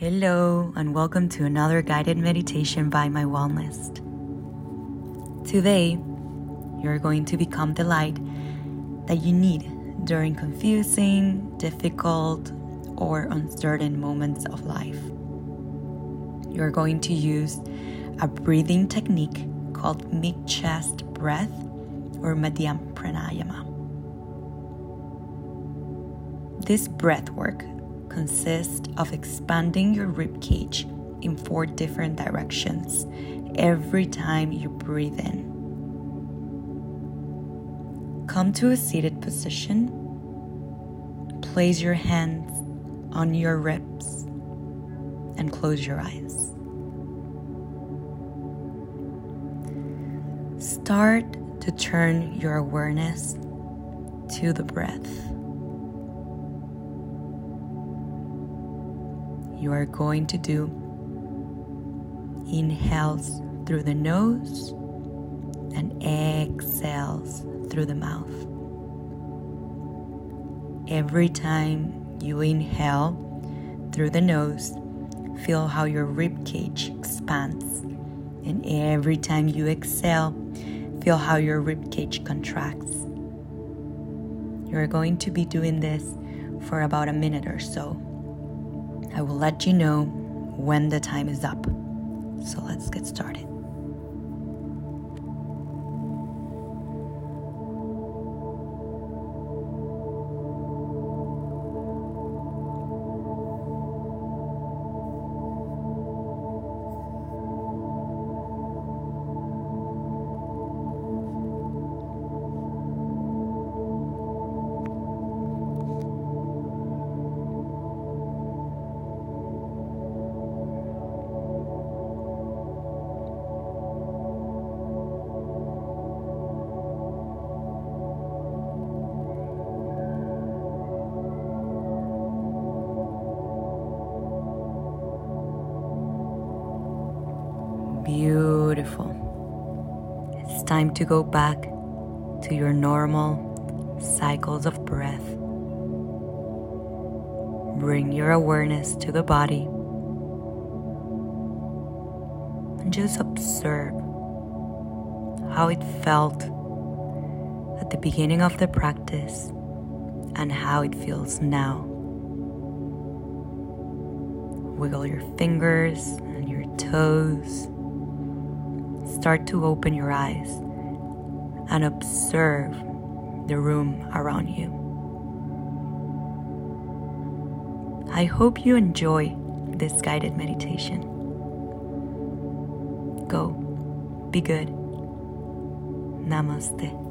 Hello and welcome to another guided meditation by my wellness. Today, you're going to become the light that you need during confusing, difficult, or uncertain moments of life. You're going to use a breathing technique called mid-chest breath or madhyam pranayama. This breath work consists of expanding your ribcage in four different directions every time you breathe in. Come to a seated position. Place your hands on your ribs and close your eyes. Start to turn your awareness to the breath. You are going to do inhales through the nose and exhales through the mouth. Every time you inhale through the nose, feel how your ribcage expands. And every time you exhale, feel how your ribcage contracts. You're going to be doing this for about a minute or so. I will let you know when the time is up. So let's get started. Beautiful. It's time to go back to your normal cycles of breath. Bring your awareness to the body and just observe how it felt at the beginning of the practice and how it feels now. Wiggle your fingers and your toes. Start to open your eyes and observe the room around you. I hope you enjoy this guided meditation. Go, be good. Namaste.